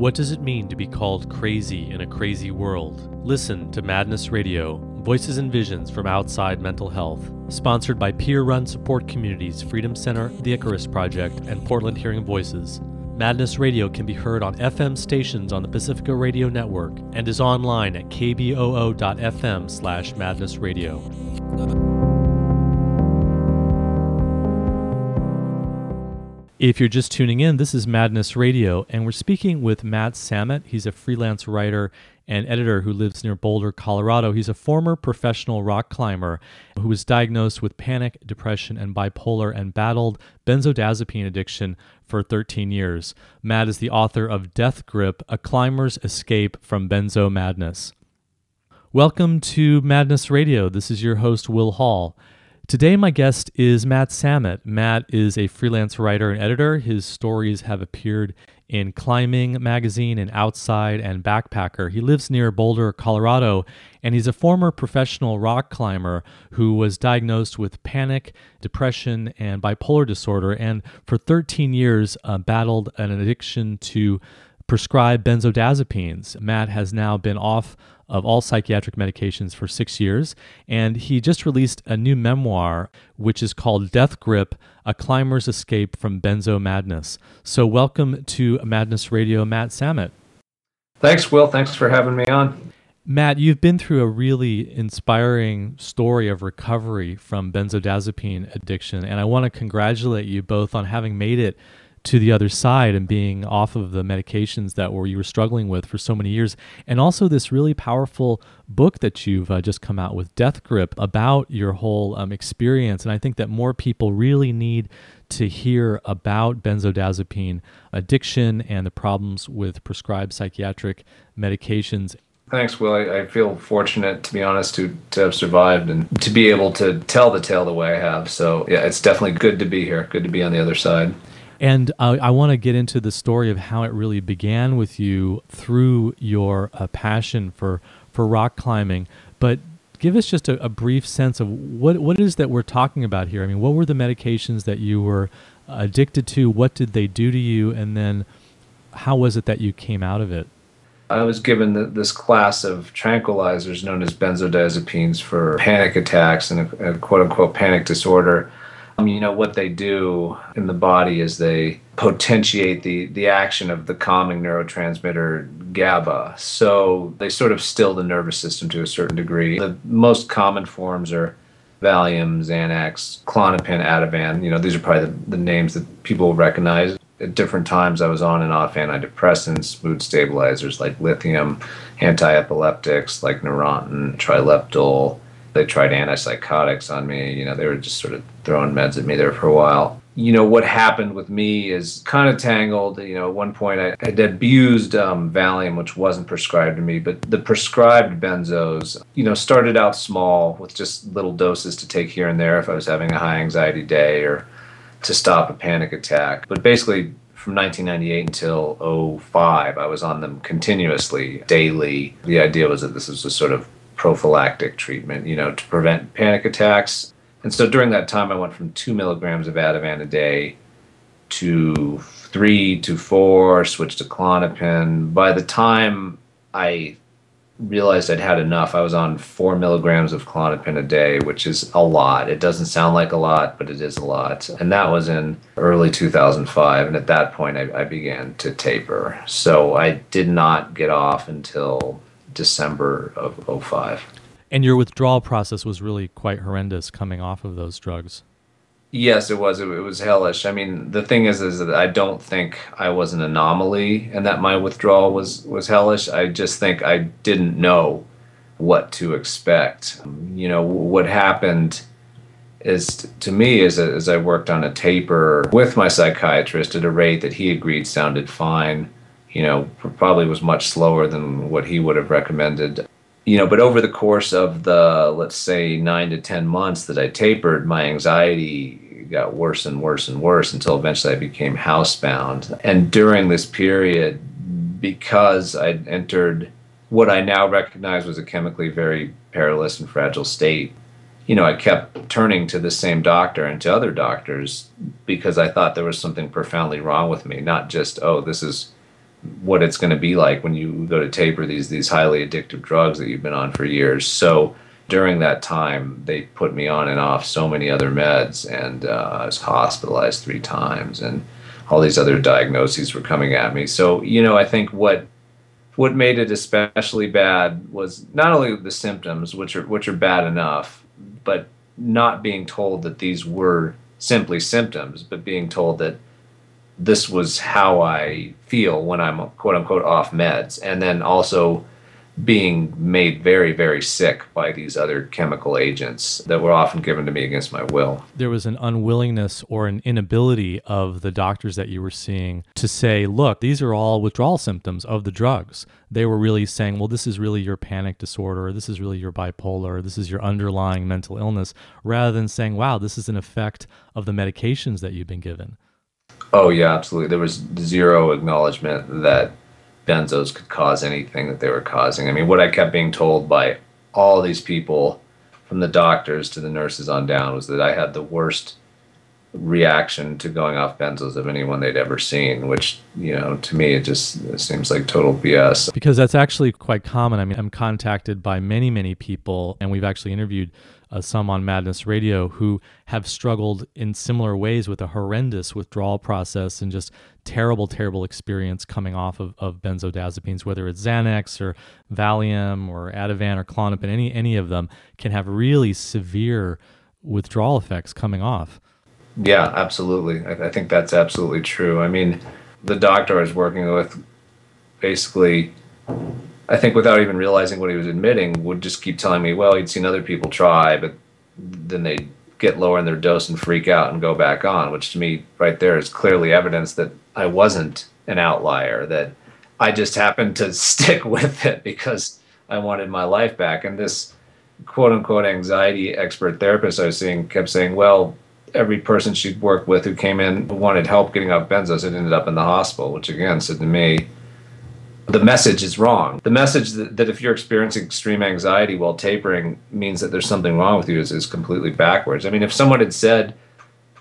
What does it mean to be called crazy in a crazy world? Listen to Madness Radio, Voices and Visions from Outside Mental Health, sponsored by Peer-Run Support Communities, Freedom Center, The Icarus Project, and Portland Hearing Voices. Madness Radio can be heard on FM stations on the Pacifica Radio Network and is online at kboo.fm/madnessradio. If you're just tuning in, this is Madness Radio, and we're speaking with Matt Samet. He's a freelance writer and editor who lives near Boulder, Colorado. He's a former professional rock climber who was diagnosed with panic, depression, and bipolar and battled benzodiazepine addiction for 13 years. Matt is the author of Death Grip, A Climber's Escape from Benzo Madness. Welcome to Madness Radio. This is your host, Will Hall. Today, my guest is Matt Samet. Matt is a freelance writer and editor. His stories have appeared in Climbing magazine and Outside and Backpacker. He lives near Boulder, Colorado, and he's a former professional rock climber who was diagnosed with panic, depression, and bipolar disorder, and for 13 years battled an addiction to prescribed benzodiazepines. Matt has now been off of all psychiatric medications for 6 years, and he just released a new memoir, which is called Death Grip, A Climber's Escape from Benzo Madness. So welcome to Madness Radio, Matt Samet. Thanks, Will. Thanks for having me on. Matt, you've been through a really inspiring story of recovery from benzodiazepine addiction, and I want to congratulate you both on having made it to the other side and being off of the medications that you were struggling with for so many years. And also this really powerful book that you've just come out with, Death Grip, about your whole experience. And I think that more people really need to hear about benzodiazepine addiction and the problems with prescribed psychiatric medications. Thanks, Will. I feel fortunate, to be honest, to have survived and to be able to tell the tale the way I have. So yeah, it's definitely good to be here, good to be on the other side. And I want to get into the story of how it really began with you through your passion for rock climbing. But give us just a brief sense of what it is that we're talking about here. I mean, what were the medications that you were addicted to? What did they do to you? And then how was it that you came out of it? I was given this class of tranquilizers known as benzodiazepines for panic attacks and a quote-unquote panic disorder. You know, what they do in the body is they potentiate the action of the calming neurotransmitter GABA. So they sort of still the nervous system to a certain degree. The most common forms are Valium, Xanax, Klonopin, Ativan. You know, these are probably the names that people recognize. At different times, I was on and off antidepressants, mood stabilizers like lithium, anti-epileptics like Neurontin, Trileptal. They tried antipsychotics on me. You know, they were just sort of throwing meds at me there for a while. You know, what happened with me is kind of tangled. You know, at one point I had abused Valium, which wasn't prescribed to me, but the prescribed benzos, you know, started out small with just little doses to take here and there if I was having a high anxiety day or to stop a panic attack. But basically from 1998 until 2005, I was on them continuously, daily. The idea was that this was a sort of prophylactic treatment, you know, to prevent panic attacks. And so during that time, I went from 2 milligrams of Ativan a day to 3 to 4, switched to Klonopin. By the time I realized I'd had enough, I was on 4 milligrams of Klonopin a day, which is a lot. It doesn't sound like a lot, but it is a lot. And that was in early 2005. And at that point, I began to taper. So I did not get off until December of 2005. And your withdrawal process was really quite horrendous coming off of those drugs. Yes, it was. It was hellish. I mean, the thing is that I don't think I was an anomaly and that my withdrawal was hellish. I just think I didn't know what to expect. You know, what happened is to me as I worked on a taper with my psychiatrist at a rate that he agreed sounded fine. You know, probably was much slower than what he would have recommended. You know, but over the course of the, let's say, 9 to 10 months that I tapered, my anxiety got worse and worse and worse until eventually I became housebound. And during this period, because I'd entered what I now recognize was a chemically very perilous and fragile state, you know, I kept turning to the same doctor and to other doctors because I thought there was something profoundly wrong with me, not just, oh, this is what it's going to be like when you go to taper these highly addictive drugs that you've been on for years. So during that time, they put me on and off so many other meds, and I was hospitalized 3 times, and all these other diagnoses were coming at me. So, you know, I think what made it especially bad was not only the symptoms, which are bad enough, but not being told that these were simply symptoms, but being told that this was how I feel when I'm, quote unquote, off meds. And then also being made very, very sick by these other chemical agents that were often given to me against my will. There was an unwillingness or an inability of the doctors that you were seeing to say, look, these are all withdrawal symptoms of the drugs. They were really saying, well, this is really your panic disorder, or this is really your bipolar, or this is your underlying mental illness, rather than saying, wow, this is an effect of the medications that you've been given. Oh, yeah, absolutely. There was zero acknowledgement that benzos could cause anything that they were causing. I mean, what I kept being told by all these people, from the doctors to the nurses on down, was that I had the worst reaction to going off benzos of anyone they'd ever seen, which, you know, to me, it seems like total BS. Because that's actually quite common. I mean, I'm contacted by many, many people, and we've actually interviewed some on Madness Radio who have struggled in similar ways with a horrendous withdrawal process and just terrible, terrible experience coming off of benzodiazepines, whether it's Xanax or Valium or Ativan or Klonopin, any of them can have really severe withdrawal effects coming off. Yeah, absolutely. I think that's absolutely true. I mean, the doctor I was working with basically, I think without even realizing what he was admitting, would just keep telling me, well, he'd seen other people try, but then they'd get lower in their dose and freak out and go back on, which to me right there is clearly evidence that I wasn't an outlier, that I just happened to stick with it because I wanted my life back. And this quote-unquote anxiety expert therapist I was seeing kept saying, well, every person she'd worked with who came in wanted help getting off benzos had ended up in the hospital, which again said to me, the message is wrong. The message that if you're experiencing extreme anxiety while tapering means that there's something wrong with you is completely backwards. I mean, if someone had said,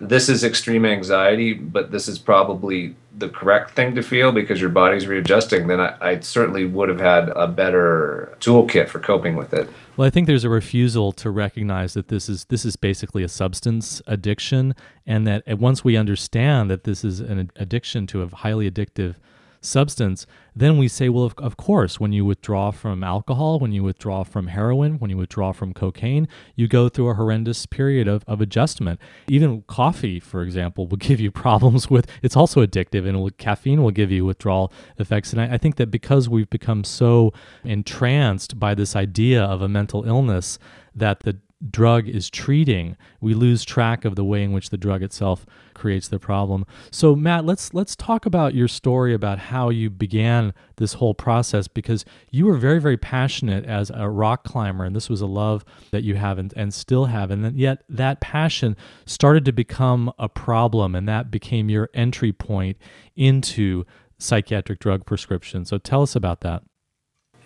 this is extreme anxiety, but this is probably the correct thing to feel because your body's readjusting, then I certainly would have had a better toolkit for coping with it. Well, I think there's a refusal to recognize that this is basically a substance addiction, and that once we understand that this is an addiction to a highly addictive substance, then we say, well, of course, when you withdraw from alcohol, when you withdraw from heroin, when you withdraw from cocaine, you go through a horrendous period of adjustment. Even coffee, for example, will give you problems with, it's also addictive, and caffeine will give you withdrawal effects. And I think that because we've become so entranced by this idea of a mental illness that the drug is treating, we lose track of the way in which the drug itself creates the problem. So Matt, let's talk about your story about how you began this whole process, because you were very, very passionate as a rock climber, and this was a love that you have and still have, and yet that passion started to become a problem, and that became your entry point into psychiatric drug prescription. So tell us about that.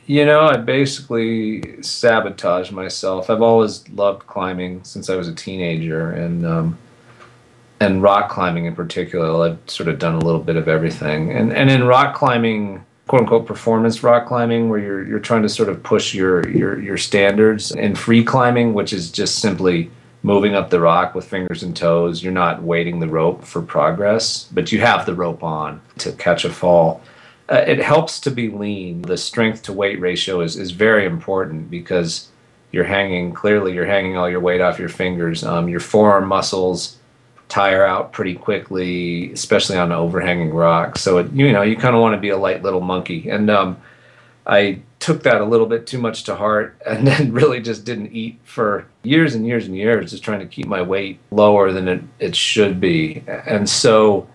You know, I basically sabotaged myself. I've always loved climbing since I was a teenager, and rock climbing in particular. I've sort of done a little bit of everything. And in rock climbing, quote unquote, performance rock climbing, where you're trying to sort of push your standards, and free climbing, which is just simply moving up the rock with fingers and toes. You're not waiting the rope for progress, but you have the rope on to catch a fall. It helps to be lean. The strength to weight ratio is very important because you're hanging all your weight off your fingers. Your forearm muscles tire out pretty quickly, especially on overhanging rocks. So, you kind of want to be a light little monkey. And I took that a little bit too much to heart, and then really just didn't eat for years and years and years, just trying to keep my weight lower than it should be. And so...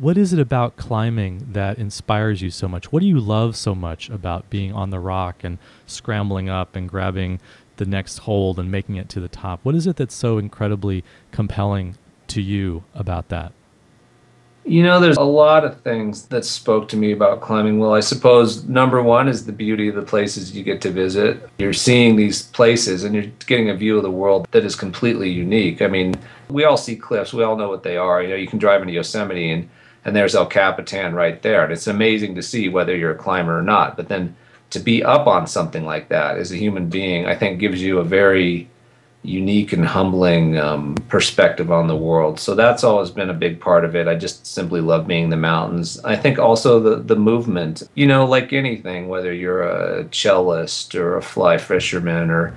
what is it about climbing that inspires you so much? What do you love so much about being on the rock and scrambling up and grabbing the next hold and making it to the top? What is it that's so incredibly compelling to you about that? You know, there's a lot of things that spoke to me about climbing. Well, I suppose number one is the beauty of the places you get to visit. You're seeing these places and you're getting a view of the world that is completely unique. I mean, we all see cliffs. We all know what they are. You know, you can drive into Yosemite and and there's El Capitan right there. And it's amazing to see whether you're a climber or not. But then to be up on something like that as a human being, I think gives you a very unique and humbling perspective on the world. So that's always been a big part of it. I just simply love being in the mountains. I think also the movement, you know, like anything, whether you're a cellist or a fly fisherman or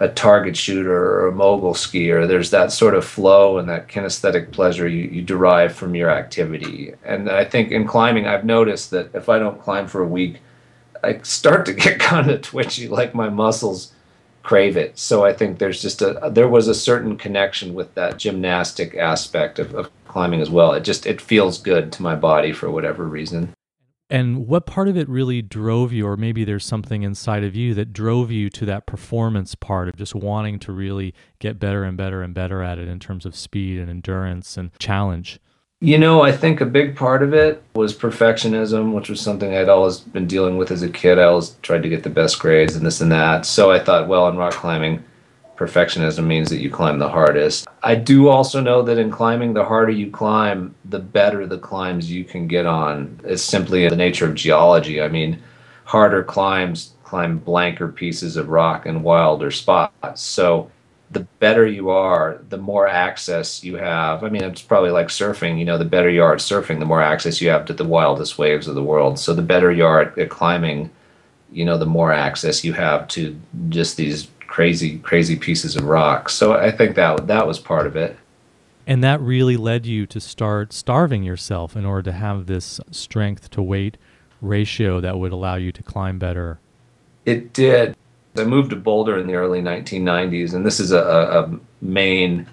a target shooter or a mogul skier, there's that sort of flow and that kinesthetic pleasure you derive from your activity. And I think in climbing, I've noticed that if I don't climb for a week, I start to get kind of twitchy, like my muscles crave it. So I think there's just there was a certain connection with that gymnastic aspect of climbing as well. It feels good to my body for whatever reason. And what part of it really drove you, or maybe there's something inside of you that drove you to that performance part of just wanting to really get better and better and better at it in terms of speed and endurance and challenge? You know, I think a big part of it was perfectionism, which was something I'd always been dealing with as a kid. I always tried to get the best grades and this and that. So I thought, well, in rock climbing, perfectionism means that you climb the hardest. I do also know that in climbing, the harder you climb, the better the climbs you can get on. It's simply the nature of geology. I mean, harder climbs climb blanker pieces of rock in wilder spots. So the better you are, the more access you have. I mean, it's probably like surfing, you know, the better you are at surfing, the more access you have to the wildest waves of the world. So the better you are at climbing, you know, the more access you have to just these crazy, crazy pieces of rock. So I think that was part of it. And that really led you to start starving yourself in order to have this strength to weight ratio that would allow you to climb better. It did. I moved to Boulder in the early 1990s, and this is a main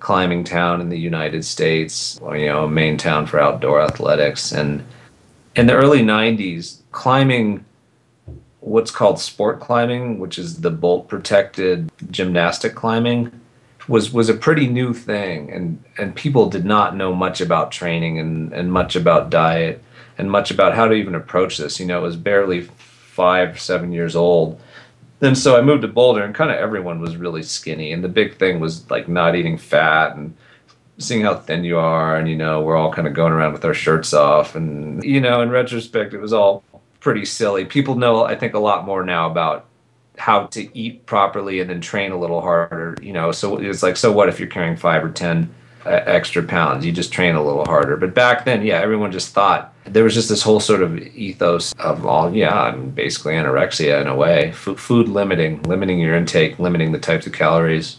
climbing town in the United States, or, you know, a main town for outdoor athletics. And in the early 90s, climbing, what's called sport climbing, which is the bolt-protected gymnastic climbing, was a pretty new thing. And people did not know much about training and much about diet and much about how to even approach this. You know, it was barely 5, 7 years old. Then so I moved to Boulder, and kind of everyone was really skinny. And the big thing was like not eating fat and seeing how thin you are. And, you know, we're all kind of going around with our shirts off. And, you know, in retrospect, it was all pretty silly. People know, I think, a lot more now about how to eat properly and then train a little harder. You know, so it's like, so what if you're carrying 5 or 10 extra pounds? You just train a little harder. But back then, yeah, everyone just thought there was just this whole sort of ethos of I'm basically anorexia in a way, food limiting your intake, limiting the types of calories.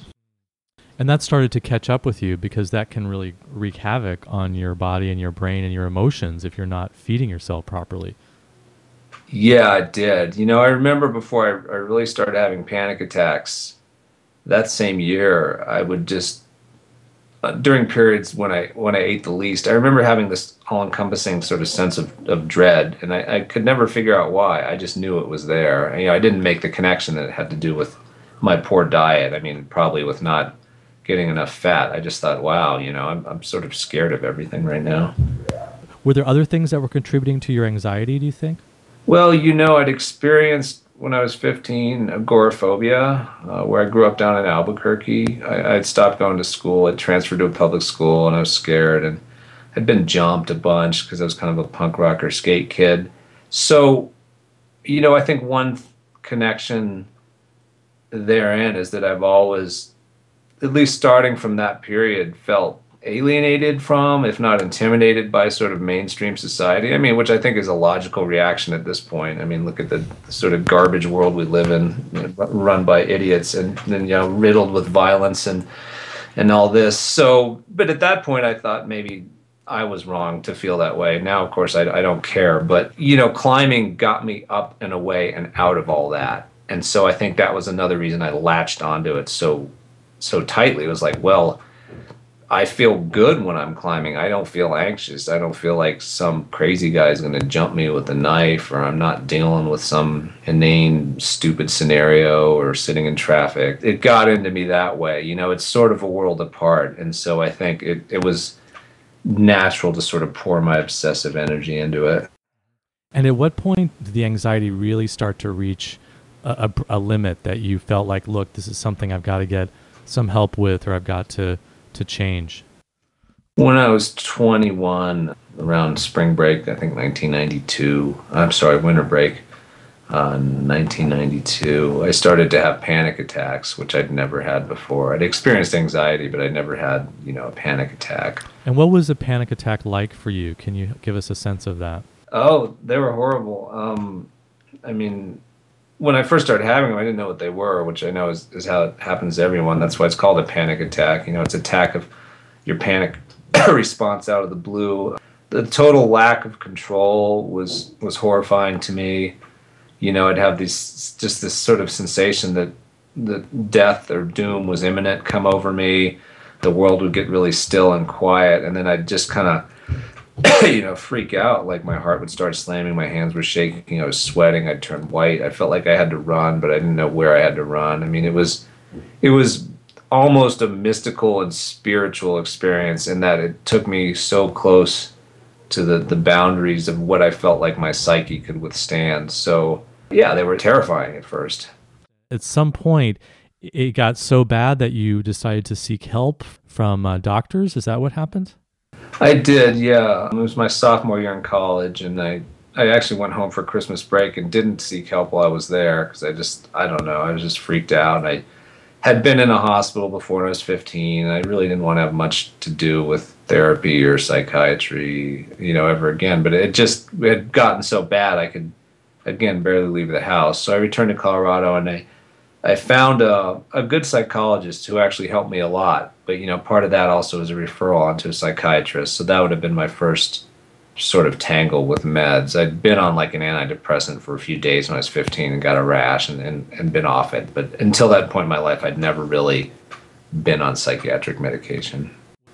And that started to catch up with you, because that can really wreak havoc on your body and your brain and your emotions if you're not feeding yourself properly. Yeah, it did. You know, I remember before I really started having panic attacks, that same year, I would just, during periods when I ate the least, I remember having this all-encompassing sort of sense of dread, and I could never figure out why. I just knew it was there. And, you know, I didn't make the connection that it had to do with my poor diet. I mean, probably with not getting enough fat. I just thought, wow, you know, I'm sort of scared of everything right now. Were there other things that were contributing to your anxiety, do you think? Well, you know, I'd experienced, when I was 15, agoraphobia, where I grew up down in Albuquerque. I'd stopped going to school. I'd transferred to a public school, and I was scared. And I'd been jumped a bunch because I was kind of a punk rocker skate kid. So, you know, I think one connection therein is that I've always, at least starting from that period, felt alienated from, if not intimidated by, sort of mainstream society. I mean, which I think is a logical reaction at this point. I mean, look at the sort of garbage world we live in, you know, run by idiots and you know, riddled with violence and all this. So, but at that point, I thought maybe I was wrong to feel that way. Now, of course, I don't care. But, you know, climbing got me up and away and out of all that. And so I think that was another reason I latched onto it so tightly. It was like, well, I feel good when I'm climbing. I don't feel anxious. I don't feel like some crazy guy is going to jump me with a knife, or I'm not dealing with some inane, stupid scenario, or sitting in traffic. It got into me that way. You know, it's sort of a world apart. And so I think it was natural to sort of pour my obsessive energy into it. And at what point did the anxiety really start to reach a limit that you felt like, look, this is something I've got to get some help with, or I've got to change? When I was 21, around spring break, I think 1992, I'm sorry, winter break, 1992, I started to have panic attacks, which I'd never had before. I'd experienced anxiety, but I'd never had, a panic attack. And what was a panic attack like for you? Can you give us a sense of that? Oh, they were horrible. When I first started having them, I didn't know what they were, which I know is how it happens to everyone. That's why it's called a panic attack. It's an attack of your panic response out of the blue. The total lack of control was horrifying to me. I'd have this sort of sensation that death or doom was imminent come over me. The world would get really still and quiet, and then I'd just kind of freak out. Like my heart would start slamming, my hands were shaking, I was sweating, I'd turn white. I felt like I had to run, but I didn't know where I had to run. I mean, it was almost a mystical and spiritual experience in that it took me so close to the boundaries of what I felt like my psyche could withstand. So yeah, they were terrifying at first. At some point, it got so bad that you decided to seek help from doctors. Is that what happened? I did, yeah. It was my sophomore year in college, and I actually went home for Christmas break and didn't seek help while I was there because I was just freaked out. I had been in a hospital before I was 15. I really didn't want to have much to do with therapy or psychiatry, ever again. But it had gotten so bad I could, again, barely leave the house. So I returned to Colorado, and I found a good psychologist who actually helped me a lot. But, part of that also was a referral onto a psychiatrist. So that would have been my first sort of tangle with meds. I'd been on like an antidepressant for a few days when I was 15 and got a rash and been off it. But until that point in my life, I'd never really been on psychiatric medication.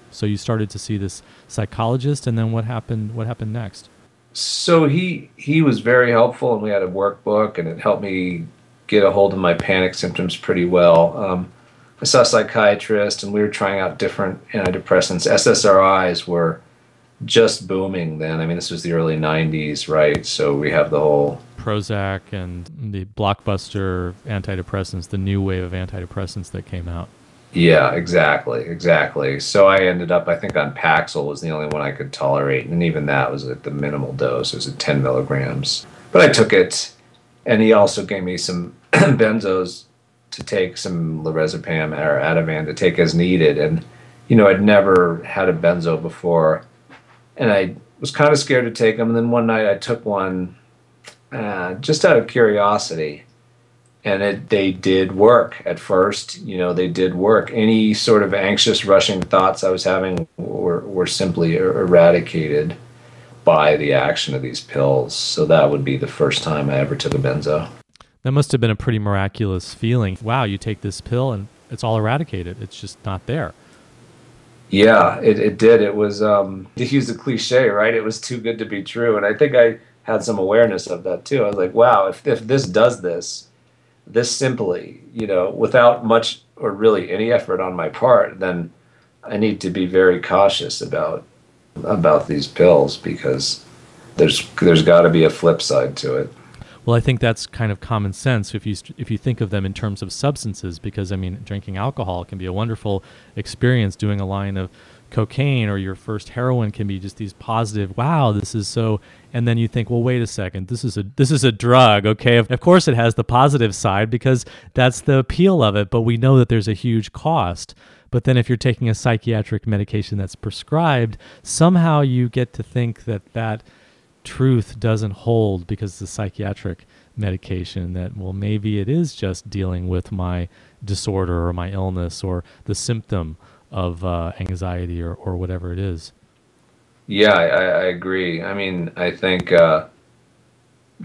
So you started to see this psychologist, and then what happened? What happened next? So he was very helpful, and we had a workbook, and it helped me get a hold of my panic symptoms pretty well. I saw a psychiatrist, and we were trying out different antidepressants. SSRIs were just booming then. I mean, this was the early 90s, right? So we have the whole Prozac and the blockbuster antidepressants, the new wave of antidepressants that came out. Yeah, exactly. So I ended up, I think, on Paxil was the only one I could tolerate. And even that was at the minimal dose. It was at 10 milligrams. But I took it, and he also gave me some benzos to take, some lorazepam or Ativan to take as needed. And, I'd never had a benzo before, and I was kind of scared to take them. And then one night I took one just out of curiosity. And they did work at first. They did work. Any sort of anxious, rushing thoughts I was having were simply eradicated by the action of these pills. So that would be the first time I ever took a benzo. That must have been a pretty miraculous feeling. Wow, you take this pill and it's all eradicated. It's just not there. Yeah, it did. It was, to use the cliche, right? It was too good to be true. And I think I had some awareness of that too. I was like, wow, if this does this simply, without much or really any effort on my part, then I need to be very cautious about these pills, because there's got to be a flip side to it. Well, I think that's kind of common sense if you think of them in terms of substances, because drinking alcohol can be a wonderful experience, doing a line of cocaine or your first heroin can be just these positive, wow, this is so, and then you think, well, wait a second, this is a drug, okay, of course it has the positive side because that's the appeal of it, but we know that there's a huge cost. But then if you're taking a psychiatric medication that's prescribed, somehow you get to think that truth doesn't hold because the psychiatric medication, that, well, maybe it is just dealing with my disorder or my illness or the symptom of anxiety or whatever it is. Yeah, I agree. I think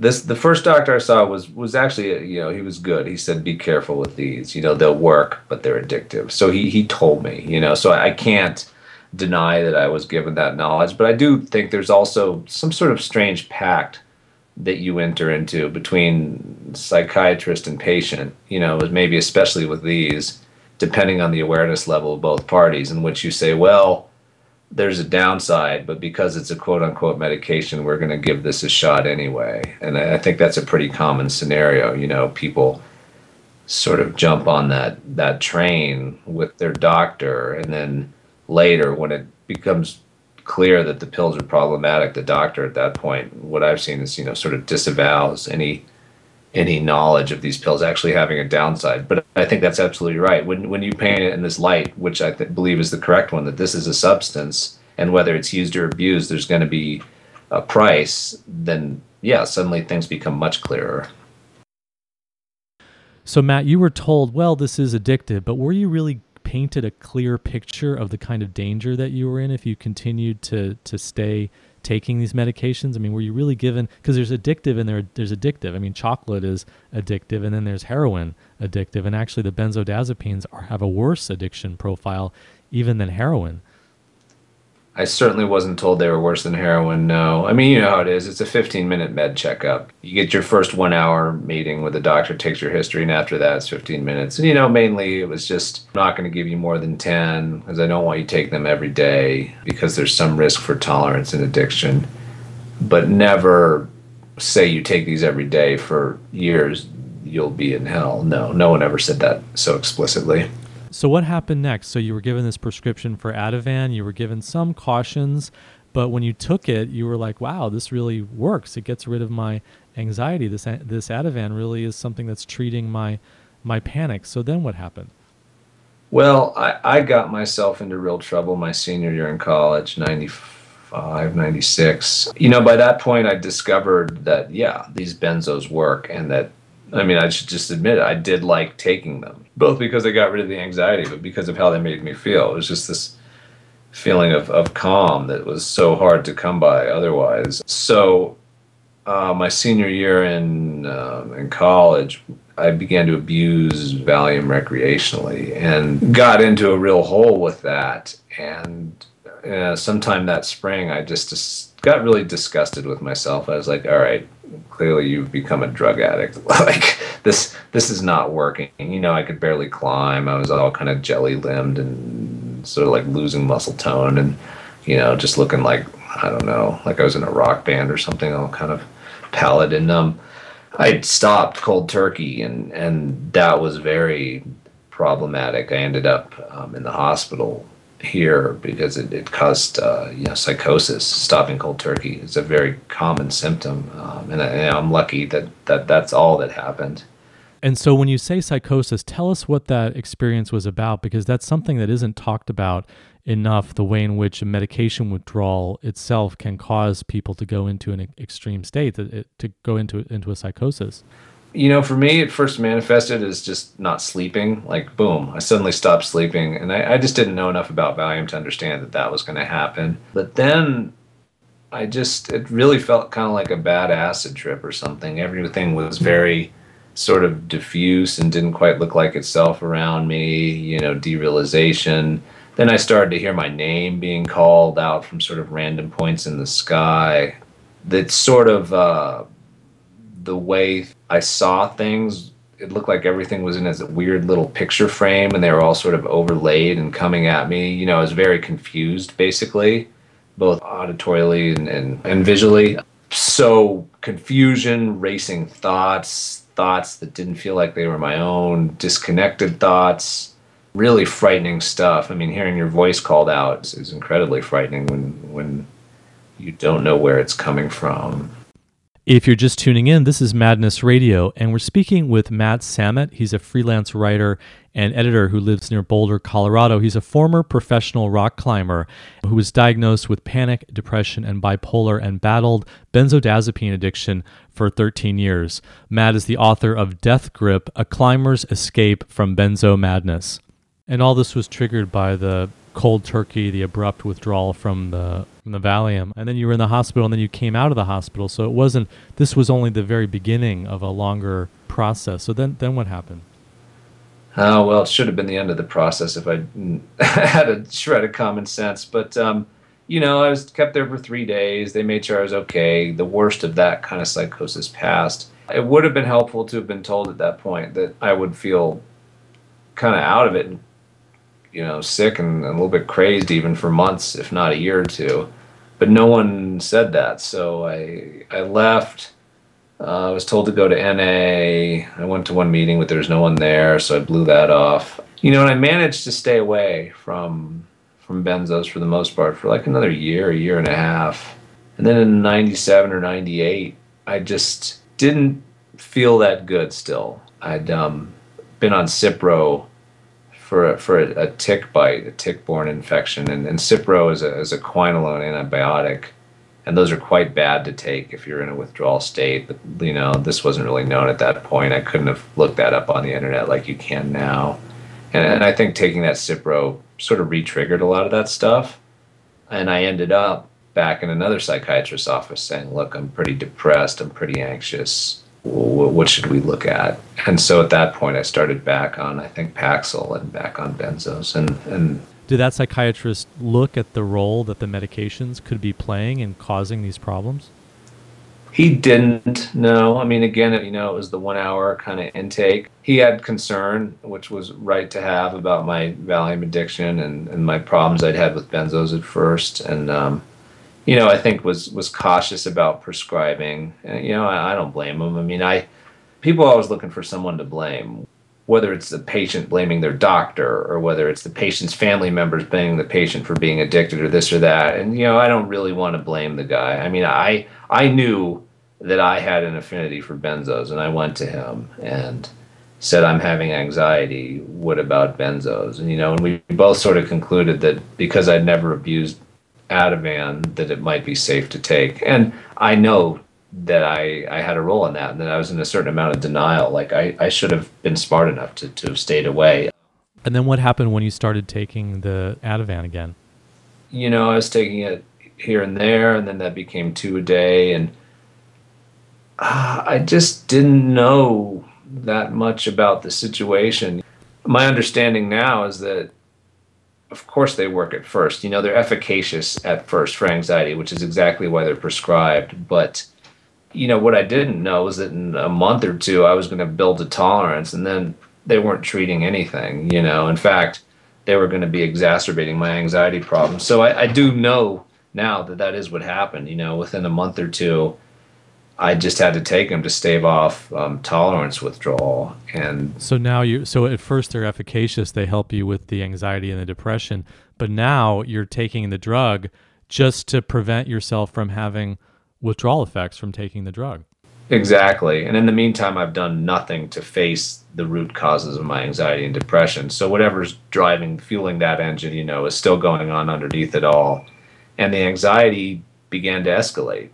the first doctor I saw was actually, he was good. He said, be careful with these, they'll work, but they're addictive. So he told me, so I can't deny that I was given that knowledge. But I do think there's also some sort of strange pact that you enter into between psychiatrist and patient, maybe especially with these, depending on the awareness level of both parties, in which you say, well, there's a downside, but because it's a quote-unquote medication, we're going to give this a shot anyway. And I think that's a pretty common scenario. People sort of jump on that train with their doctor, and then later when it becomes clear that the pills are problematic, the doctor at that point, what I've seen is, sort of disavows any knowledge of these pills actually having a downside. But I think that's absolutely right. When you paint it in this light, which I believe is the correct one, that this is a substance, and whether it's used or abused, there's going to be a price, then, yeah, suddenly things become much clearer. So, Matt, you were told, well, this is addictive, but were you really painted a clear picture of the kind of danger that you were in if you continued to stay taking these medications? I mean, were you really given, because there's addictive and there's addictive. I mean, chocolate is addictive, and then there's heroin addictive, and actually the benzodiazepines have a worse addiction profile even than heroin. I certainly wasn't told they were worse than heroin, no. I mean, you know how it is. It's a 15-minute med checkup. You get your first one-hour meeting with the doctor, takes your history, and after that, it's 15 minutes. And, mainly it was just, I'm not going to give you more than 10 because I don't want you to take them every day because there's some risk for tolerance and addiction. But never say you take these every day for years, you'll be in hell. No, no one ever said that so explicitly. So what happened next? So you were given this prescription for Ativan, you were given some cautions, but when you took it, you were like, wow, this really works. It gets rid of my anxiety. This Ativan really is something that's treating my panic. So then what happened? Well, I got myself into real trouble my senior year in college, 95, 96. By that point, I discovered that, yeah, these benzos work, and that, I should just admit it, I did like taking them, both because I got rid of the anxiety, but because of how they made me feel. It was just this feeling of calm that was so hard to come by otherwise. So my senior year in college, I began to abuse Valium recreationally and got into a real hole with that. And sometime that spring, I just got really disgusted with myself. I was like, all right, clearly you've become a drug addict. Like this is not working. I could barely climb. I was all kind of jelly limbed and sort of like losing muscle tone and, just looking like, I don't know, like I was in a rock band or something, all kind of pallid. And I stopped cold turkey, and that was very problematic. I ended up in the hospital here because it caused psychosis. Stopping cold turkey is a very common symptom, and I'm lucky that that's all that happened. And so when you say psychosis, tell us what that experience was about, because that's something that isn't talked about enough, the way in which medication withdrawal itself can cause people to go into an extreme state, to go into a psychosis. For me, it first manifested as just not sleeping. Like, boom, I suddenly stopped sleeping. And I just didn't know enough about Valium to understand that was going to happen. But then it really felt kind of like a bad acid trip or something. Everything was very sort of diffuse and didn't quite look like itself around me, derealization. Then I started to hear my name being called out from sort of random points in the sky. That sort of... the way I saw things, it looked like everything was in this weird little picture frame, and they were all sort of overlaid and coming at me. I was very confused, basically, both auditorily and visually. So confusion, racing thoughts that didn't feel like they were my own, disconnected thoughts, really frightening stuff. Hearing your voice called out is incredibly frightening when you don't know where it's coming from. If you're just tuning in, this is Madness Radio, and we're speaking with Matt Samet. He's a freelance writer and editor who lives near Boulder, Colorado. He's a former professional rock climber who was diagnosed with panic, depression, and bipolar, and battled benzodiazepine addiction for 13 years. Matt is the author of Death Grip, A Climber's Escape from Benzo Madness. And all this was triggered by the cold turkey, the abrupt withdrawal from the Valium, and then you were in the hospital, and then you came out of the hospital. So it wasn't, this was only the very beginning of a longer process. So then what happened? Oh, well, it should have been the end of the process if I had a shred of common sense. But, I was kept there for 3 days. They made sure I was okay. The worst of that kind of psychosis passed. It would have been helpful to have been told at that point that I would feel kind of out of it and sick and a little bit crazed even for months, if not a year or two. But no one said that. So I left. I was told to go to NA. I went to one meeting, but there was no one there, so I blew that off. And I managed to stay away from from benzos for the most part for like another year, a year and a half. And then in 97 or 98, I just didn't feel that good still. I'd been on Cipro for a tick bite, a tick-borne infection. And Cipro is a quinolone antibiotic. And those are quite bad to take if you're in a withdrawal state. But, you know, this wasn't really known at that point. I couldn't have looked that up on the internet like you can now. And I think taking that Cipro sort of re-triggered a lot of that stuff. And I ended up back in another psychiatrist's office saying, look, I'm pretty depressed. I'm pretty anxious. What should we look at? And so at that point, I started back on, I think, Paxil and back on benzos. And did that psychiatrist look at the role that the medications could be playing in causing these problems? He didn't, no. I mean, again, you know, it was the 1 hour kind of intake. He had concern, which was right to have, about my Valium addiction and my problems I'd had with benzos at first. And, you know, I think was cautious about prescribing. And, you know, I don't blame him. I mean, people are always looking for someone to blame, whether it's the patient blaming their doctor or whether it's the patient's family members blaming the patient for being addicted or this or that. And, you know, I don't really want to blame the guy. I mean, I knew that I had an affinity for benzos, and I went to him and said, I'm having anxiety. What about benzos? And, you know, and we both sort of concluded that because I'd never abused Ativan, that it might be safe to take. And I know that I had a role in that, and that I was in a certain amount of denial. Like, I should have been smart enough to have stayed away. And then what happened when you started taking the Ativan again? You know, I was taking it here and there, and then that became two a day, and I just didn't know that much about the situation. My understanding now is that, of course, they work at first. You know, they're efficacious at first for anxiety, which is exactly why they're prescribed, but you know, what I didn't know was that in a month or two, I was going to build a tolerance, and then they weren't treating anything, you know. In fact, they were going to be exacerbating my anxiety problem. So I do know now that that is what happened, you know. Within a month or two, I just had to take them to stave off tolerance withdrawal. And so now so at first they're efficacious. They help you with the anxiety and the depression, but now you're taking the drug just to prevent yourself from having withdrawal effects from taking the drug. Exactly. And in the meantime, I've done nothing to face the root causes of my anxiety and depression. So whatever's fueling that engine, you know, is still going on underneath it all. And the anxiety began to escalate.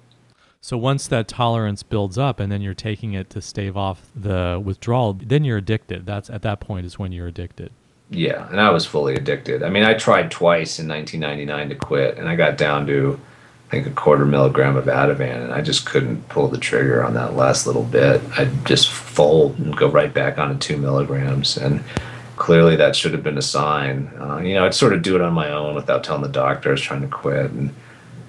So once that tolerance builds up and then you're taking it to stave off the withdrawal, then you're addicted. That's at that point is when you're addicted. Yeah. And I was fully addicted. I mean, I tried twice in 1999 to quit, and I got down to, I think, a quarter milligram of Ativan, and I just couldn't pull the trigger on that last little bit. I'd just fold and go right back on to 2 milligrams, and clearly that should have been a sign. You know, I'd sort of do it on my own without telling the doctor I was trying to quit. And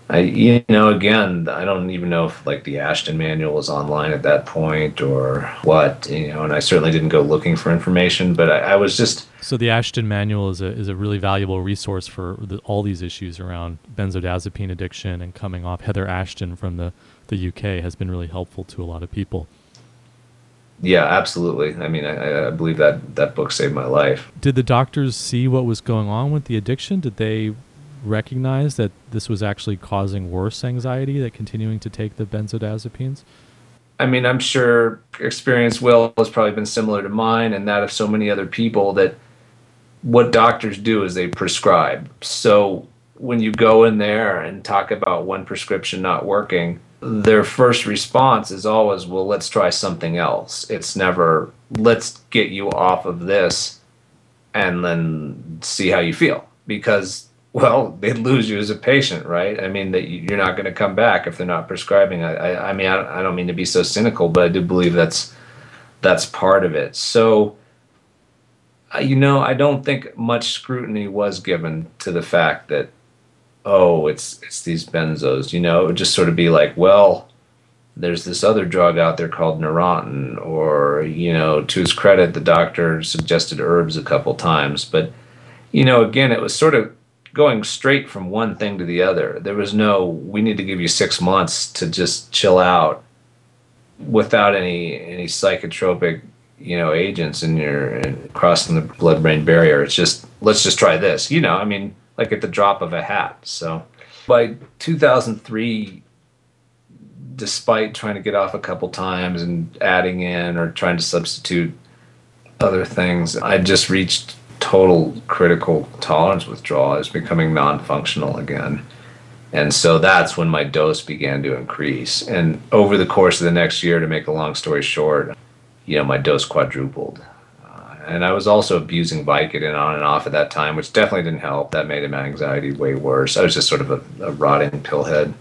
I, you know, again, I don't even know if like the Ashton Manual was online at that point or what, you know, and I certainly didn't go looking for information, but I was just... So the Ashton Manual is a really valuable resource for all these issues around benzodiazepine addiction and coming off. Heather Ashton from the UK has been really helpful to a lot of people. Yeah, absolutely. I mean, I believe that book saved my life. Did the doctors see what was going on with the addiction? Did they recognize that this was actually causing worse anxiety, that continuing to take the benzodiazepines? I mean, I'm sure experience, Will, has probably been similar to mine and that of so many other people, that what doctors do is they prescribe. So when you go in there and talk about one prescription not working, their first response is always, well, let's try something else. It's never, let's get you off of this and then see how you feel, because well, they'd lose you as a patient, right? I mean, that you're not going to come back if they're not prescribing. I mean, I don't mean to be so cynical, but I do believe that's part of it. So, you know, I don't think much scrutiny was given to the fact that, oh, it's these benzos. You know, it would just sort of be like, well, there's this other drug out there called Neurontin, or, you know, to his credit, the doctor suggested herbs a couple times. But, you know, again, it was sort of going straight from one thing to the other. There was no, we need to give you 6 months to just chill out, without any psychotropic, you know, agents in crossing the blood-brain barrier. It's just, let's just try this. You know, I mean, like at the drop of a hat. So by 2003, despite trying to get off a couple times and adding in or trying to substitute other things, I just reached total critical tolerance withdrawal. I was becoming non-functional again. And so that's when my dose began to increase. And over the course of the next year, to make a long story short, you know, my dose quadrupled. And I was also abusing Vicodin on and off at that time, which definitely didn't help. That made my anxiety way worse. I was just sort of a rotting pillhead.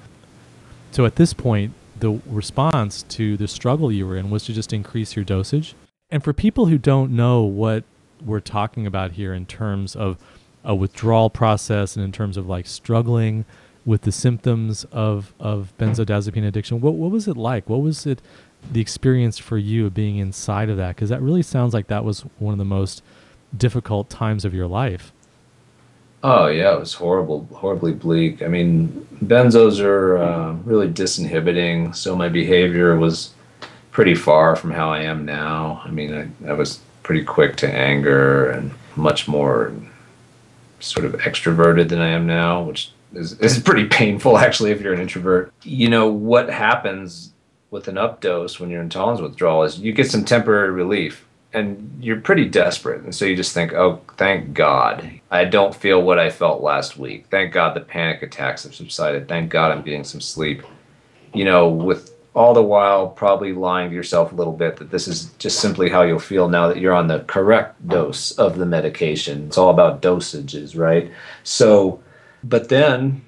So at this point, the response to the struggle you were in was to just increase your dosage. And for people who don't know what we're talking about here in terms of a withdrawal process and in terms of like struggling with the symptoms of benzodiazepine addiction, what was it like? What was it, the experience for you being inside of that? Because that really sounds like that was one of the most difficult times of your life. Oh, yeah, it was horrible, horribly bleak. I mean, benzos are really disinhibiting, so my behavior was pretty far from how I am now. I mean, I was pretty quick to anger and much more sort of extroverted than I am now, which is pretty painful, actually, if you're an introvert. You know, what happens with an up dose when you're in tolerance withdrawal is you get some temporary relief, and you're pretty desperate. And so you just think, oh, thank God, I don't feel what I felt last week. Thank God the panic attacks have subsided. Thank God I'm getting some sleep. You know, with all the while probably lying to yourself a little bit that this is just simply how you'll feel now that you're on the correct dose of the medication. It's all about dosages, right? So, but then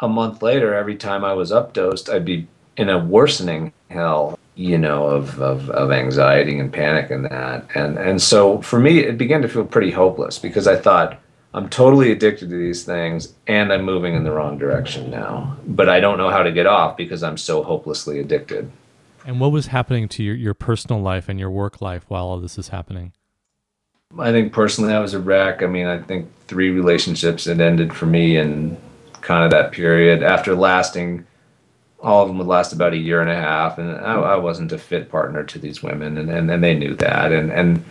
a month later, every time I was updosed, I'd be in a worsening hell, you know, of anxiety and panic and that. And so for me, it began to feel pretty hopeless because I thought, I'm totally addicted to these things, and I'm moving in the wrong direction now. But I don't know how to get off because I'm so hopelessly addicted. And what was happening to your personal life and your work life while all this is happening? I think personally I was a wreck. I mean, I think 3 relationships had ended for me in kind of that period. After lasting, all of them would last about a year and a half, and I wasn't a fit partner to these women, and they knew that. And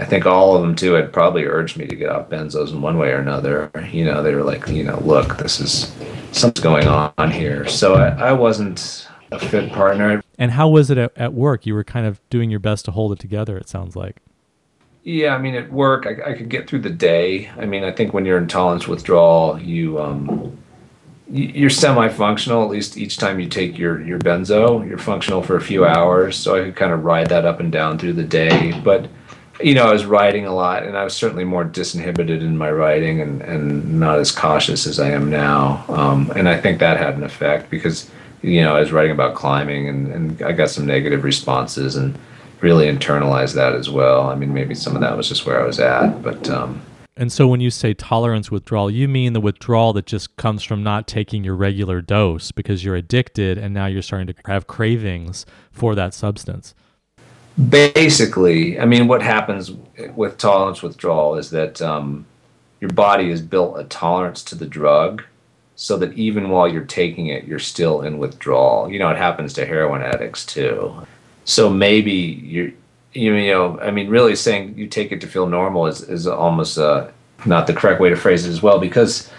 I think all of them, too, had probably urged me to get off benzos in one way or another. You know, they were like, you know, look, this is, something's going on here. So I wasn't a fit partner. And how was it at work? You were kind of doing your best to hold it together, it sounds like. Yeah, I mean, at work, I could get through the day. I mean, I think when you're in tolerance withdrawal, you're semi-functional, at least each time you take your benzo. You're functional for a few hours, so I could kind of ride that up and down through the day. But you know, I was writing a lot, and I was certainly more disinhibited in my writing and not as cautious as I am now. And I think that had an effect because, you know, I was writing about climbing, and I got some negative responses and really internalized that as well. I mean, maybe some of that was just where I was at. But and so when you say tolerance withdrawal, you mean the withdrawal that just comes from not taking your regular dose because you're addicted, and now you're starting to have cravings for that substance. Basically, I mean, what happens with tolerance withdrawal is that your body has built a tolerance to the drug so that even while you're taking it, you're still in withdrawal. You know, it happens to heroin addicts, too. So maybe, you know, I mean, really saying you take it to feel normal is almost not the correct way to phrase it as well, because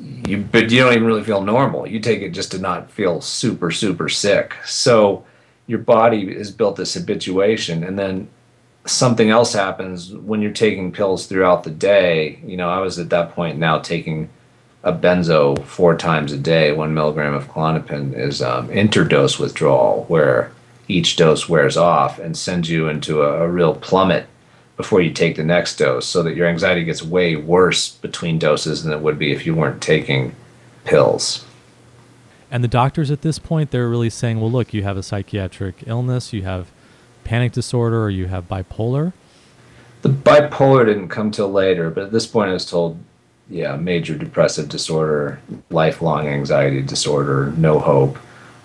you don't even really feel normal. You take it just to not feel super, super sick. So your body has built this habituation, and then something else happens when you're taking pills throughout the day. You know, I was at that point now taking a benzo 4 times a day. 1 milligram of Klonopin is interdose withdrawal, where each dose wears off and sends you into a real plummet before you take the next dose, so that your anxiety gets way worse between doses than it would be if you weren't taking pills. And the doctors at this point, they're really saying, well, look, you have a psychiatric illness, you have panic disorder, or you have bipolar. The bipolar didn't come till later, but at this point I was told, yeah, major depressive disorder, lifelong anxiety disorder, no hope.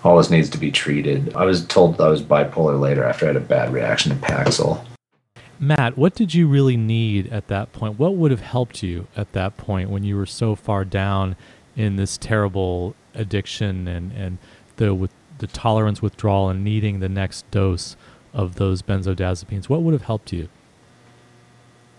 All this needs to be treated. I was told I was bipolar later after I had a bad reaction to Paxil. Matt, what did you really need at that point? What would have helped you at that point when you were so far down in this terrible addiction and the tolerance withdrawal and needing the next dose of those benzodiazepines? What would have helped you?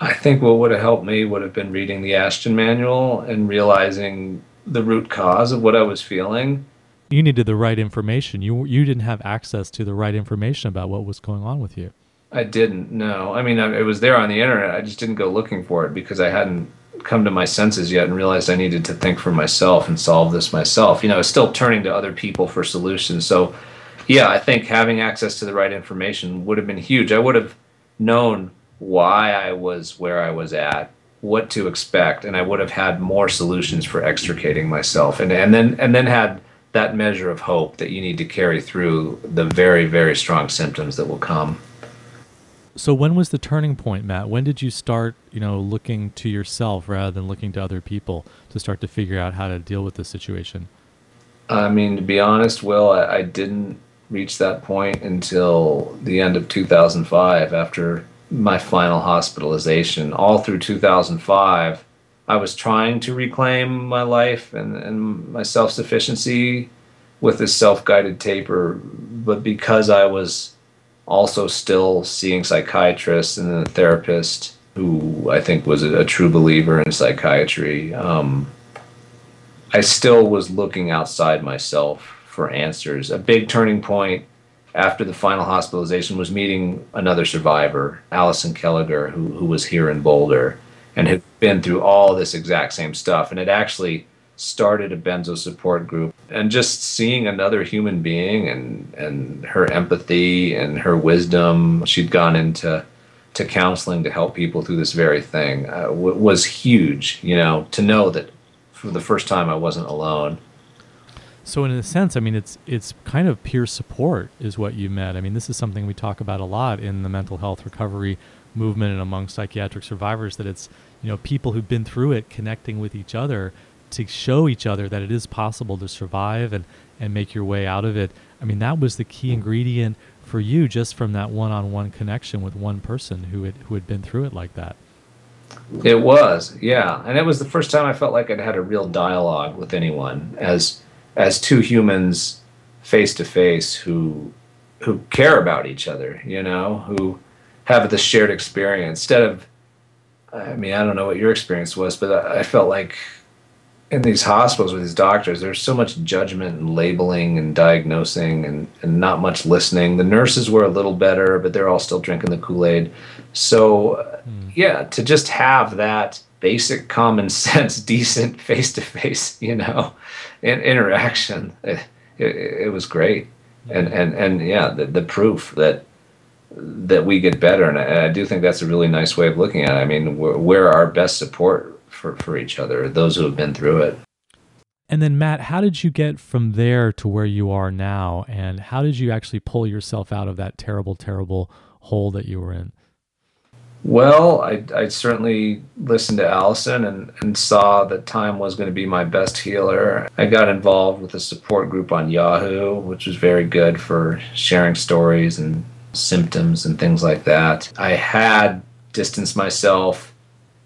I think what would have helped me would have been reading the Ashton Manual and realizing the root cause of what I was feeling. You needed the right information. You didn't have access to the right information about what was going on with you. I didn't, no. I mean, it was there on the internet. I just didn't go looking for it because I hadn't come to my senses yet and realized I needed to think for myself and solve this myself. You know, I was still turning to other people for solutions. So, yeah, I think having access to the right information would have been huge. I would have known why I was where I was at, what to expect, and I would have had more solutions for extricating myself, and then had that measure of hope that you need to carry through the very, very strong symptoms that will come. So when was the turning point, Matt? When did you start, looking to yourself rather than looking to other people to start to figure out how to deal with the situation? I mean, to be honest, Will, I didn't reach that point until the end of 2005 after my final hospitalization. All through 2005, I was trying to reclaim my life and my self-sufficiency with this self-guided taper, but because I was also still seeing psychiatrists and a therapist who I think was a true believer in psychiatry, I still was looking outside myself for answers. A big turning point after the final hospitalization was meeting another survivor, Allison Kelliger, who was here in Boulder and had been through all this exact same stuff. And it actually started a benzo support group. And just seeing another human being and her empathy and her wisdom, she'd gone into counseling to help people through this very thing, was huge, to know that for the first time I wasn't alone. So in a sense, I mean, it's kind of peer support is what you met. I mean, this is something we talk about a lot in the mental health recovery movement and among psychiatric survivors, that it's, people who've been through it connecting with each other to show each other that it is possible to survive and make your way out of it. I mean, that was the key ingredient for you, just from that one-on-one connection with one person who had been through it like that. It was, yeah. And it was the first time I felt like I'd had a real dialogue with anyone as two humans face to face who care about each other, who have this shared experience. Instead of, I mean, I don't know what your experience was, but I felt like in these hospitals with these doctors, there's so much judgment and labeling and diagnosing and not much listening. The nurses were a little better, but they're all still drinking the Kool-Aid. So, yeah, to just have that basic common sense, decent face-to-face, interaction, it was great. And yeah, the proof that we get better. And I do think that's a really nice way of looking at it. I mean, we're our best support for each other, those who have been through it. And then, Matt, how did you get from there to where you are now? And how did you actually pull yourself out of that terrible, terrible hole that you were in? Well, I certainly listened to Allison and saw that time was going to be my best healer. I got involved with a support group on Yahoo, which was very good for sharing stories and symptoms and things like that. I had distanced myself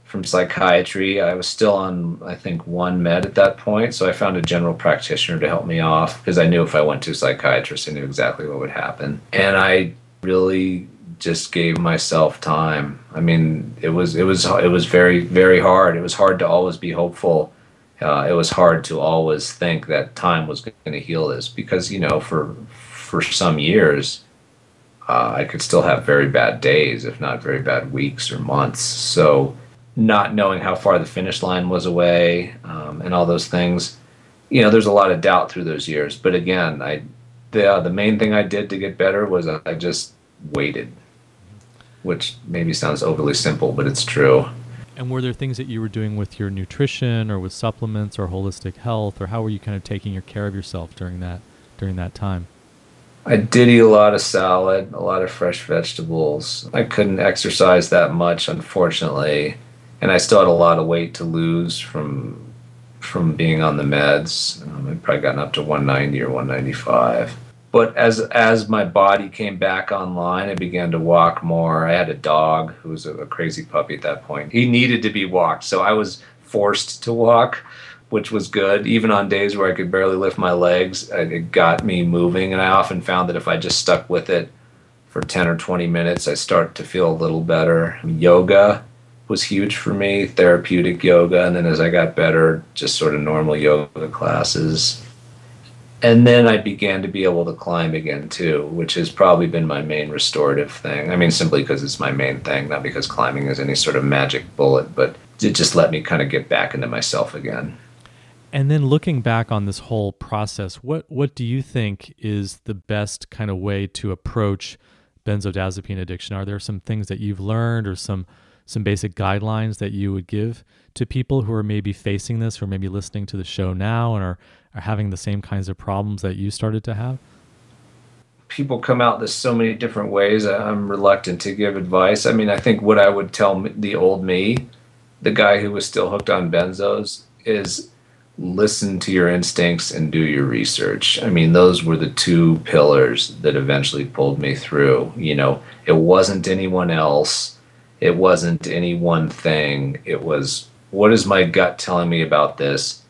from psychiatry. I was still on, I think, one med at that point, so I found a general practitioner to help me off because I knew if I went to a psychiatrist, I knew exactly what would happen. And I really just gave myself time. I mean, it was very, very hard. It was hard to always be hopeful. It was hard to always think that time was going to heal this because, for some years, I could still have very bad days, if not very bad weeks or months. So not knowing how far the finish line was away, and all those things, there's a lot of doubt through those years. But again, the main thing I did to get better was I just waited, which maybe sounds overly simple, but it's true. And were there things that you were doing with your nutrition or with supplements or holistic health, or how were you kind of taking your care of yourself during that time? I did eat a lot of salad, a lot of fresh vegetables. I couldn't exercise that much, unfortunately, and I still had a lot of weight to lose from being on the meds. I'd probably gotten up to 190 or 195. But as my body came back online, I began to walk more. I had a dog who was a crazy puppy at that point. He needed to be walked, so I was forced to walk, which was good. Even on days where I could barely lift my legs, it got me moving. And I often found that if I just stuck with it for 10 or 20 minutes, I start to feel a little better. Yoga was huge for me, therapeutic yoga, and then as I got better, just sort of normal yoga classes. And then I began to be able to climb again, too, which has probably been my main restorative thing. I mean, simply because it's my main thing, not because climbing is any sort of magic bullet, but it just let me kind of get back into myself again. And then looking back on this whole process, what do you think is the best kind of way to approach benzodiazepine addiction? Are there some things that you've learned or some basic guidelines that you would give to people who are maybe facing this, who are maybe listening to the show now and are having the same kinds of problems that you started to have? People come out this so many different ways. I'm reluctant to give advice. I mean, I think what I would tell the old me, the guy who was still hooked on benzos, is listen to your instincts and do your research. I mean, those were the two pillars that eventually pulled me through. You know, it wasn't anyone else. It wasn't any one thing. It was, what is my gut telling me about this?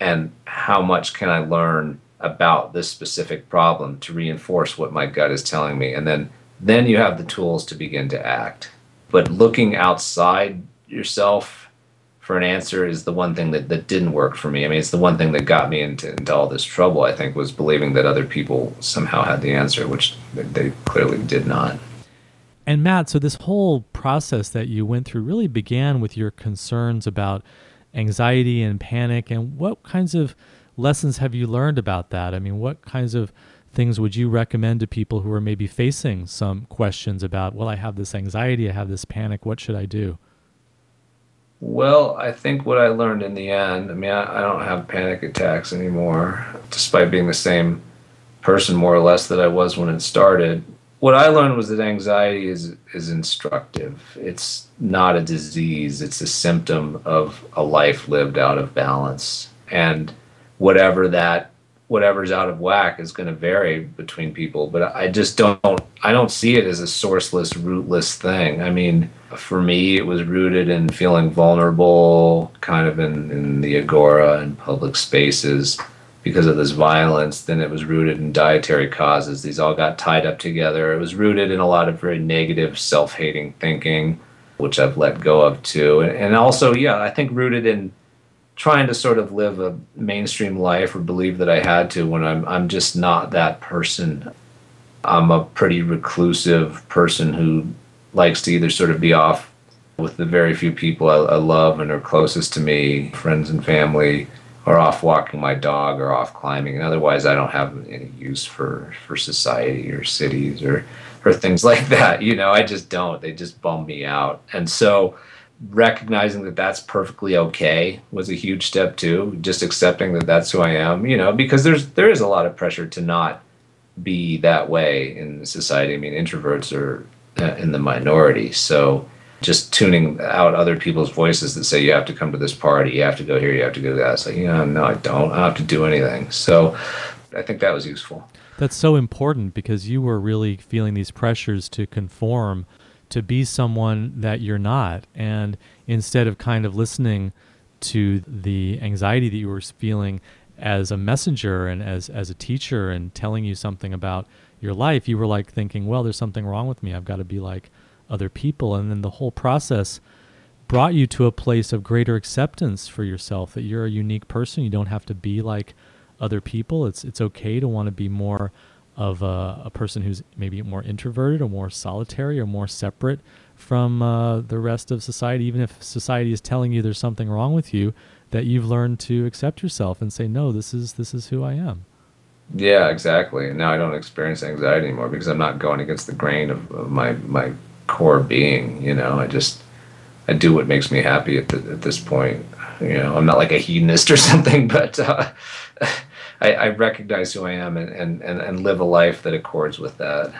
And how much can I learn about this specific problem to reinforce what my gut is telling me? And then you have the tools to begin to act. But looking outside yourself for an answer is the one thing that didn't work for me. I mean, it's the one thing that got me into all this trouble, I think, was believing that other people somehow had the answer, which they clearly did not. And Matt, so this whole process that you went through really began with your concerns about anxiety and panic. And what kinds of lessons have you learned about that? I mean, what kinds of things would you recommend to people who are maybe facing some questions about, well, I have this anxiety, I have this panic, what should I do? Well, I think what I learned in the end, I mean, I don't have panic attacks anymore, despite being the same person more or less that I was when it started. What I learned was that anxiety is instructive. It's not a disease. It's a symptom of a life lived out of balance. And whatever's out of whack is going to vary between people. But I just don't see it as a sourceless, rootless thing. I mean, for me, it was rooted in feeling vulnerable, kind of in the agora and public spaces. Because of this violence, then it was rooted in dietary causes. These all got tied up together. It was rooted in a lot of very negative, self-hating thinking, which I've let go of too. And also, yeah, I think rooted in trying to sort of live a mainstream life or believe that I had to when I'm just not that person. I'm a pretty reclusive person who likes to either sort of be off with the very few people I love and are closest to me, friends and family, or off walking my dog, or off climbing. And otherwise, I don't have any use for society or cities or things like that. You know, I just don't. They just bum me out. And so recognizing that that's perfectly okay was a huge step, too. Just accepting that that's who I am, you know, because there is a lot of pressure to not be that way in society. I mean, introverts are in the minority. So just tuning out other people's voices that say, you have to come to this party, you have to go here, you have to go to that. It's like, yeah, no, I don't. I don't have to do anything. So I think that was useful. That's so important because you were really feeling these pressures to conform, to be someone that you're not. And instead of kind of listening to the anxiety that you were feeling as a messenger and as a teacher and telling you something about your life, you were like thinking, well, there's something wrong with me. I've got to be like other people. And then the whole process brought you to a place of greater acceptance for yourself, that you're a unique person. You don't have to be like other people. It's okay to want to be more of a person who's maybe more introverted or more solitary or more separate from the rest of society. Even if society is telling you there's something wrong with you, that you've learned to accept yourself and say, no, this is who I am. Yeah, exactly. Now I don't experience anxiety anymore because I'm not going against the grain of my core being. You know, I do what makes me happy at this point. You know, I'm not like a hedonist or something, but I recognize who I am and live a life that accords with that.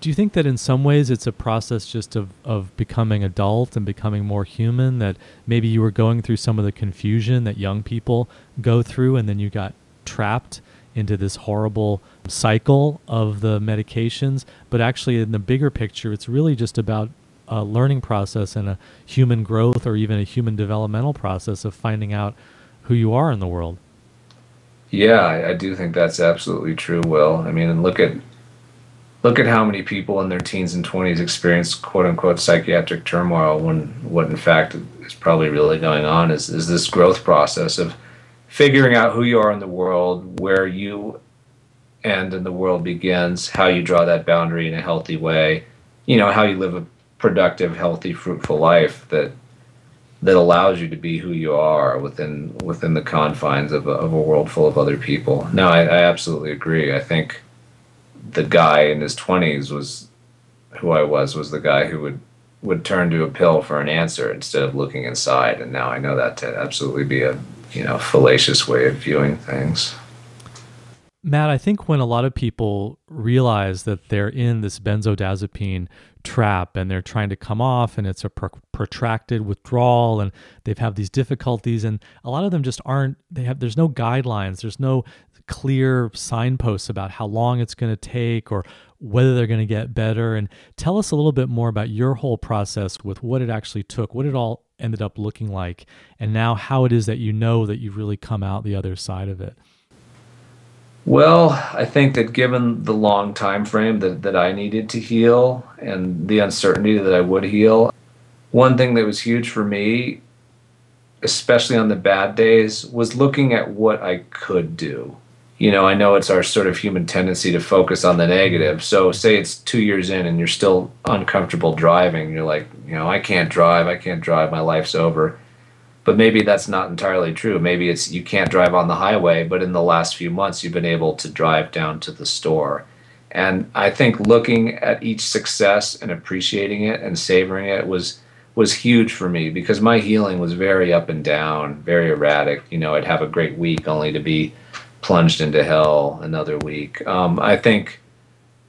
Do you think that in some ways it's a process just of becoming adult and becoming more human, that maybe you were going through some of the confusion that young people go through and then you got trapped into this horrible cycle of the medications? But actually, in the bigger picture, it's really just about a learning process and a human growth, or even a human developmental process of finding out who you are in the world. Yeah, I do think that's absolutely true, Will. I mean, and look at Look at how many people in their teens and 20s experience quote-unquote psychiatric turmoil when what in fact is probably really going on is this growth process of figuring out who you are in the world, where you end and the world begins, how you draw that boundary in a healthy way, you know, how you live a productive, healthy, fruitful life that allows you to be who you are within the confines of a world full of other people. No, I absolutely agree. I think the guy in his 20s was the guy who would turn to a pill for an answer instead of looking inside. And now I know that to absolutely be a, you know, fallacious way of viewing things. Matt, I think when a lot of people realize that they're in this benzodiazepine trap and they're trying to come off and it's a protracted withdrawal and they've had these difficulties, and a lot of them just aren't, there's no guidelines, there's no clear signposts about how long it's going to take or whether they're going to get better. And tell us a little bit more about your whole process with what it actually took, what it all ended up looking like, and now how it is that you know that you've really come out the other side of it. Well, I think that given the long time frame that I needed to heal and the uncertainty that I would heal, one thing that was huge for me, especially on the bad days, was looking at what I could do. You know, I know it's our sort of human tendency to focus on the negative. So say it's 2 years in and you're still uncomfortable driving. You're like, you know, I can't drive, my life's over. But maybe that's not entirely true. Maybe it's you can't drive on the highway, but in the last few months you've been able to drive down to the store. And I think looking at each success and appreciating it and savoring it was huge for me, because my healing was very up and down, very erratic. You know, I'd have a great week only to be plunged into hell another week. I think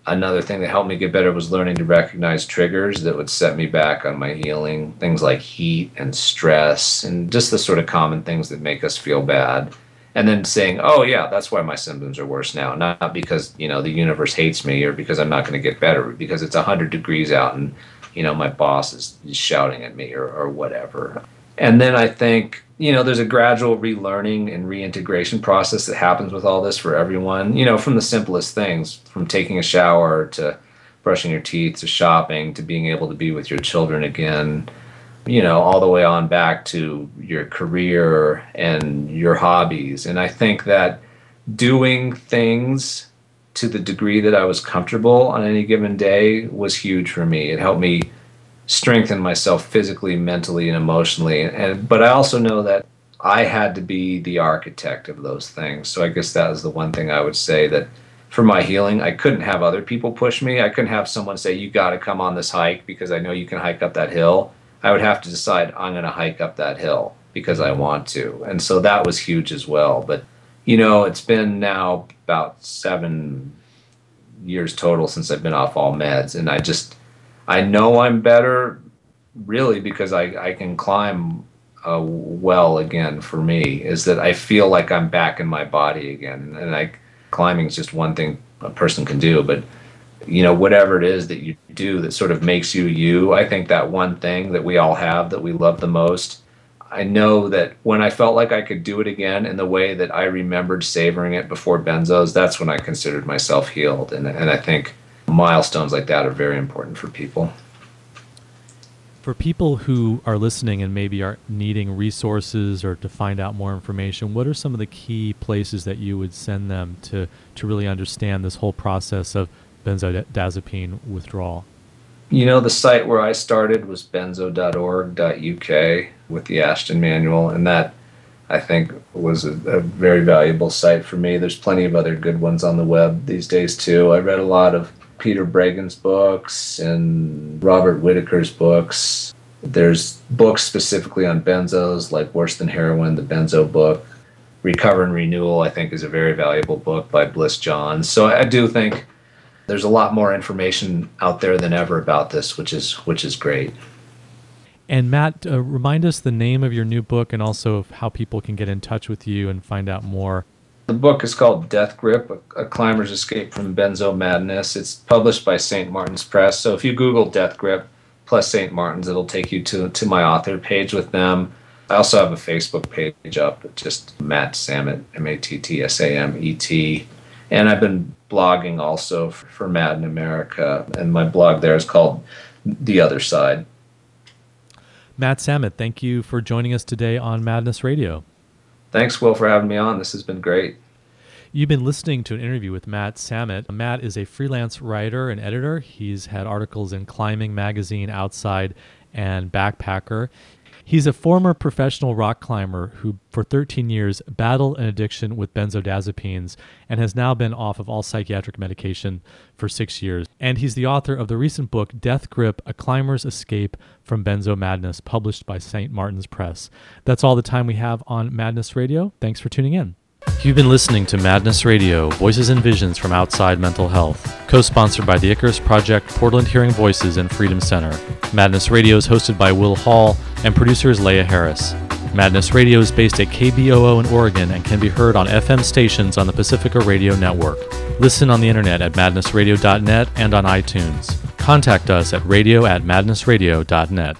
another thing that helped me get better was learning to recognize triggers that would set me back on my healing, things like heat and stress and just the sort of common things that make us feel bad. And then saying, oh yeah, that's why my symptoms are worse now, not because, you know, the universe hates me or because I'm not going to get better, because it's 100 degrees out and, you know, my boss is shouting at me or whatever. And then I think, you know, there's a gradual relearning and reintegration process that happens with all this for everyone, you know, from the simplest things, from taking a shower to brushing your teeth to shopping to being able to be with your children again, you know, all the way on back to your career and your hobbies. And I think that doing things to the degree that I was comfortable on any given day was huge for me. It helped me strengthen myself physically, mentally, and emotionally. But I also know that I had to be the architect of those things. So I guess that is the one thing I would say, that for my healing, I couldn't have other people push me. I couldn't have someone say, you got to come on this hike because I know you can hike up that hill. I would have to decide, I'm going to hike up that hill because I want to. And so that was huge as well. But, you know, it's been now about 7 years total since I've been off all meds. And I know I'm better really because I can climb a well again. For me is that I feel like I'm back in my body again. And climbing is just one thing a person can do, but you know, whatever it is that you do that sort of makes you, I think that one thing that we all have that we love the most, I know that when I felt like I could do it again in the way that I remembered savoring it before benzos, that's when I considered myself healed. And I think milestones like that are very important for people. For people who are listening and maybe are needing resources or to find out more information, what are some of the key places that you would send them to really understand this whole process of benzodiazepine withdrawal? You know, the site where I started was benzo.org.uk with the Ashton Manual, and that I think was a very valuable site for me. There's plenty of other good ones on the web these days too. I read a lot of Peter Bragan's books and Robert Whitaker's books. There's books specifically on benzos, like Worse Than Heroin, the Benzo Book. Recover and Renewal, I think, is a very valuable book by Bliss Johns. So I do think there's a lot more information out there than ever about this, which is great. And Matt, remind us the name of your new book and also how people can get in touch with you and find out more. The book is called Death Grip, A Climber's Escape from Benzo Madness. It's published by St. Martin's Press. So if you Google Death Grip plus St. Martin's, it'll take you to my author page with them. I also have a Facebook page up, just Matt Samet, M-A-T-T-S-A-M-E-T. And I've been blogging also for Mad in America, and my blog there is called The Other Side. Matt Samet, thank you for joining us today on Madness Radio. Thanks, Will, for having me on. This has been great. You've been listening to an interview with Matt Samet. Matt is a freelance writer and editor. He's had articles in Climbing Magazine, Outside, and Backpacker. He's a former professional rock climber who, for 13 years, battled an addiction with benzodiazepines and has now been off of all psychiatric medication for 6 years. And he's the author of the recent book, Death Grip, A Climber's Escape from Benzo Madness, published by St. Martin's Press. That's all the time we have on Madness Radio. Thanks for tuning in. You've been listening to Madness Radio, Voices and Visions from Outside Mental Health, co-sponsored by The Icarus Project, Portland Hearing Voices, and Freedom Center. Madness Radio is hosted by Will Hall and producer is Leah Harris. Madness Radio is based at KBOO in Oregon and can be heard on FM stations on the Pacifica Radio Network. Listen on the internet at madnessradio.net and on iTunes. Contact us at radio@madnessradio.net.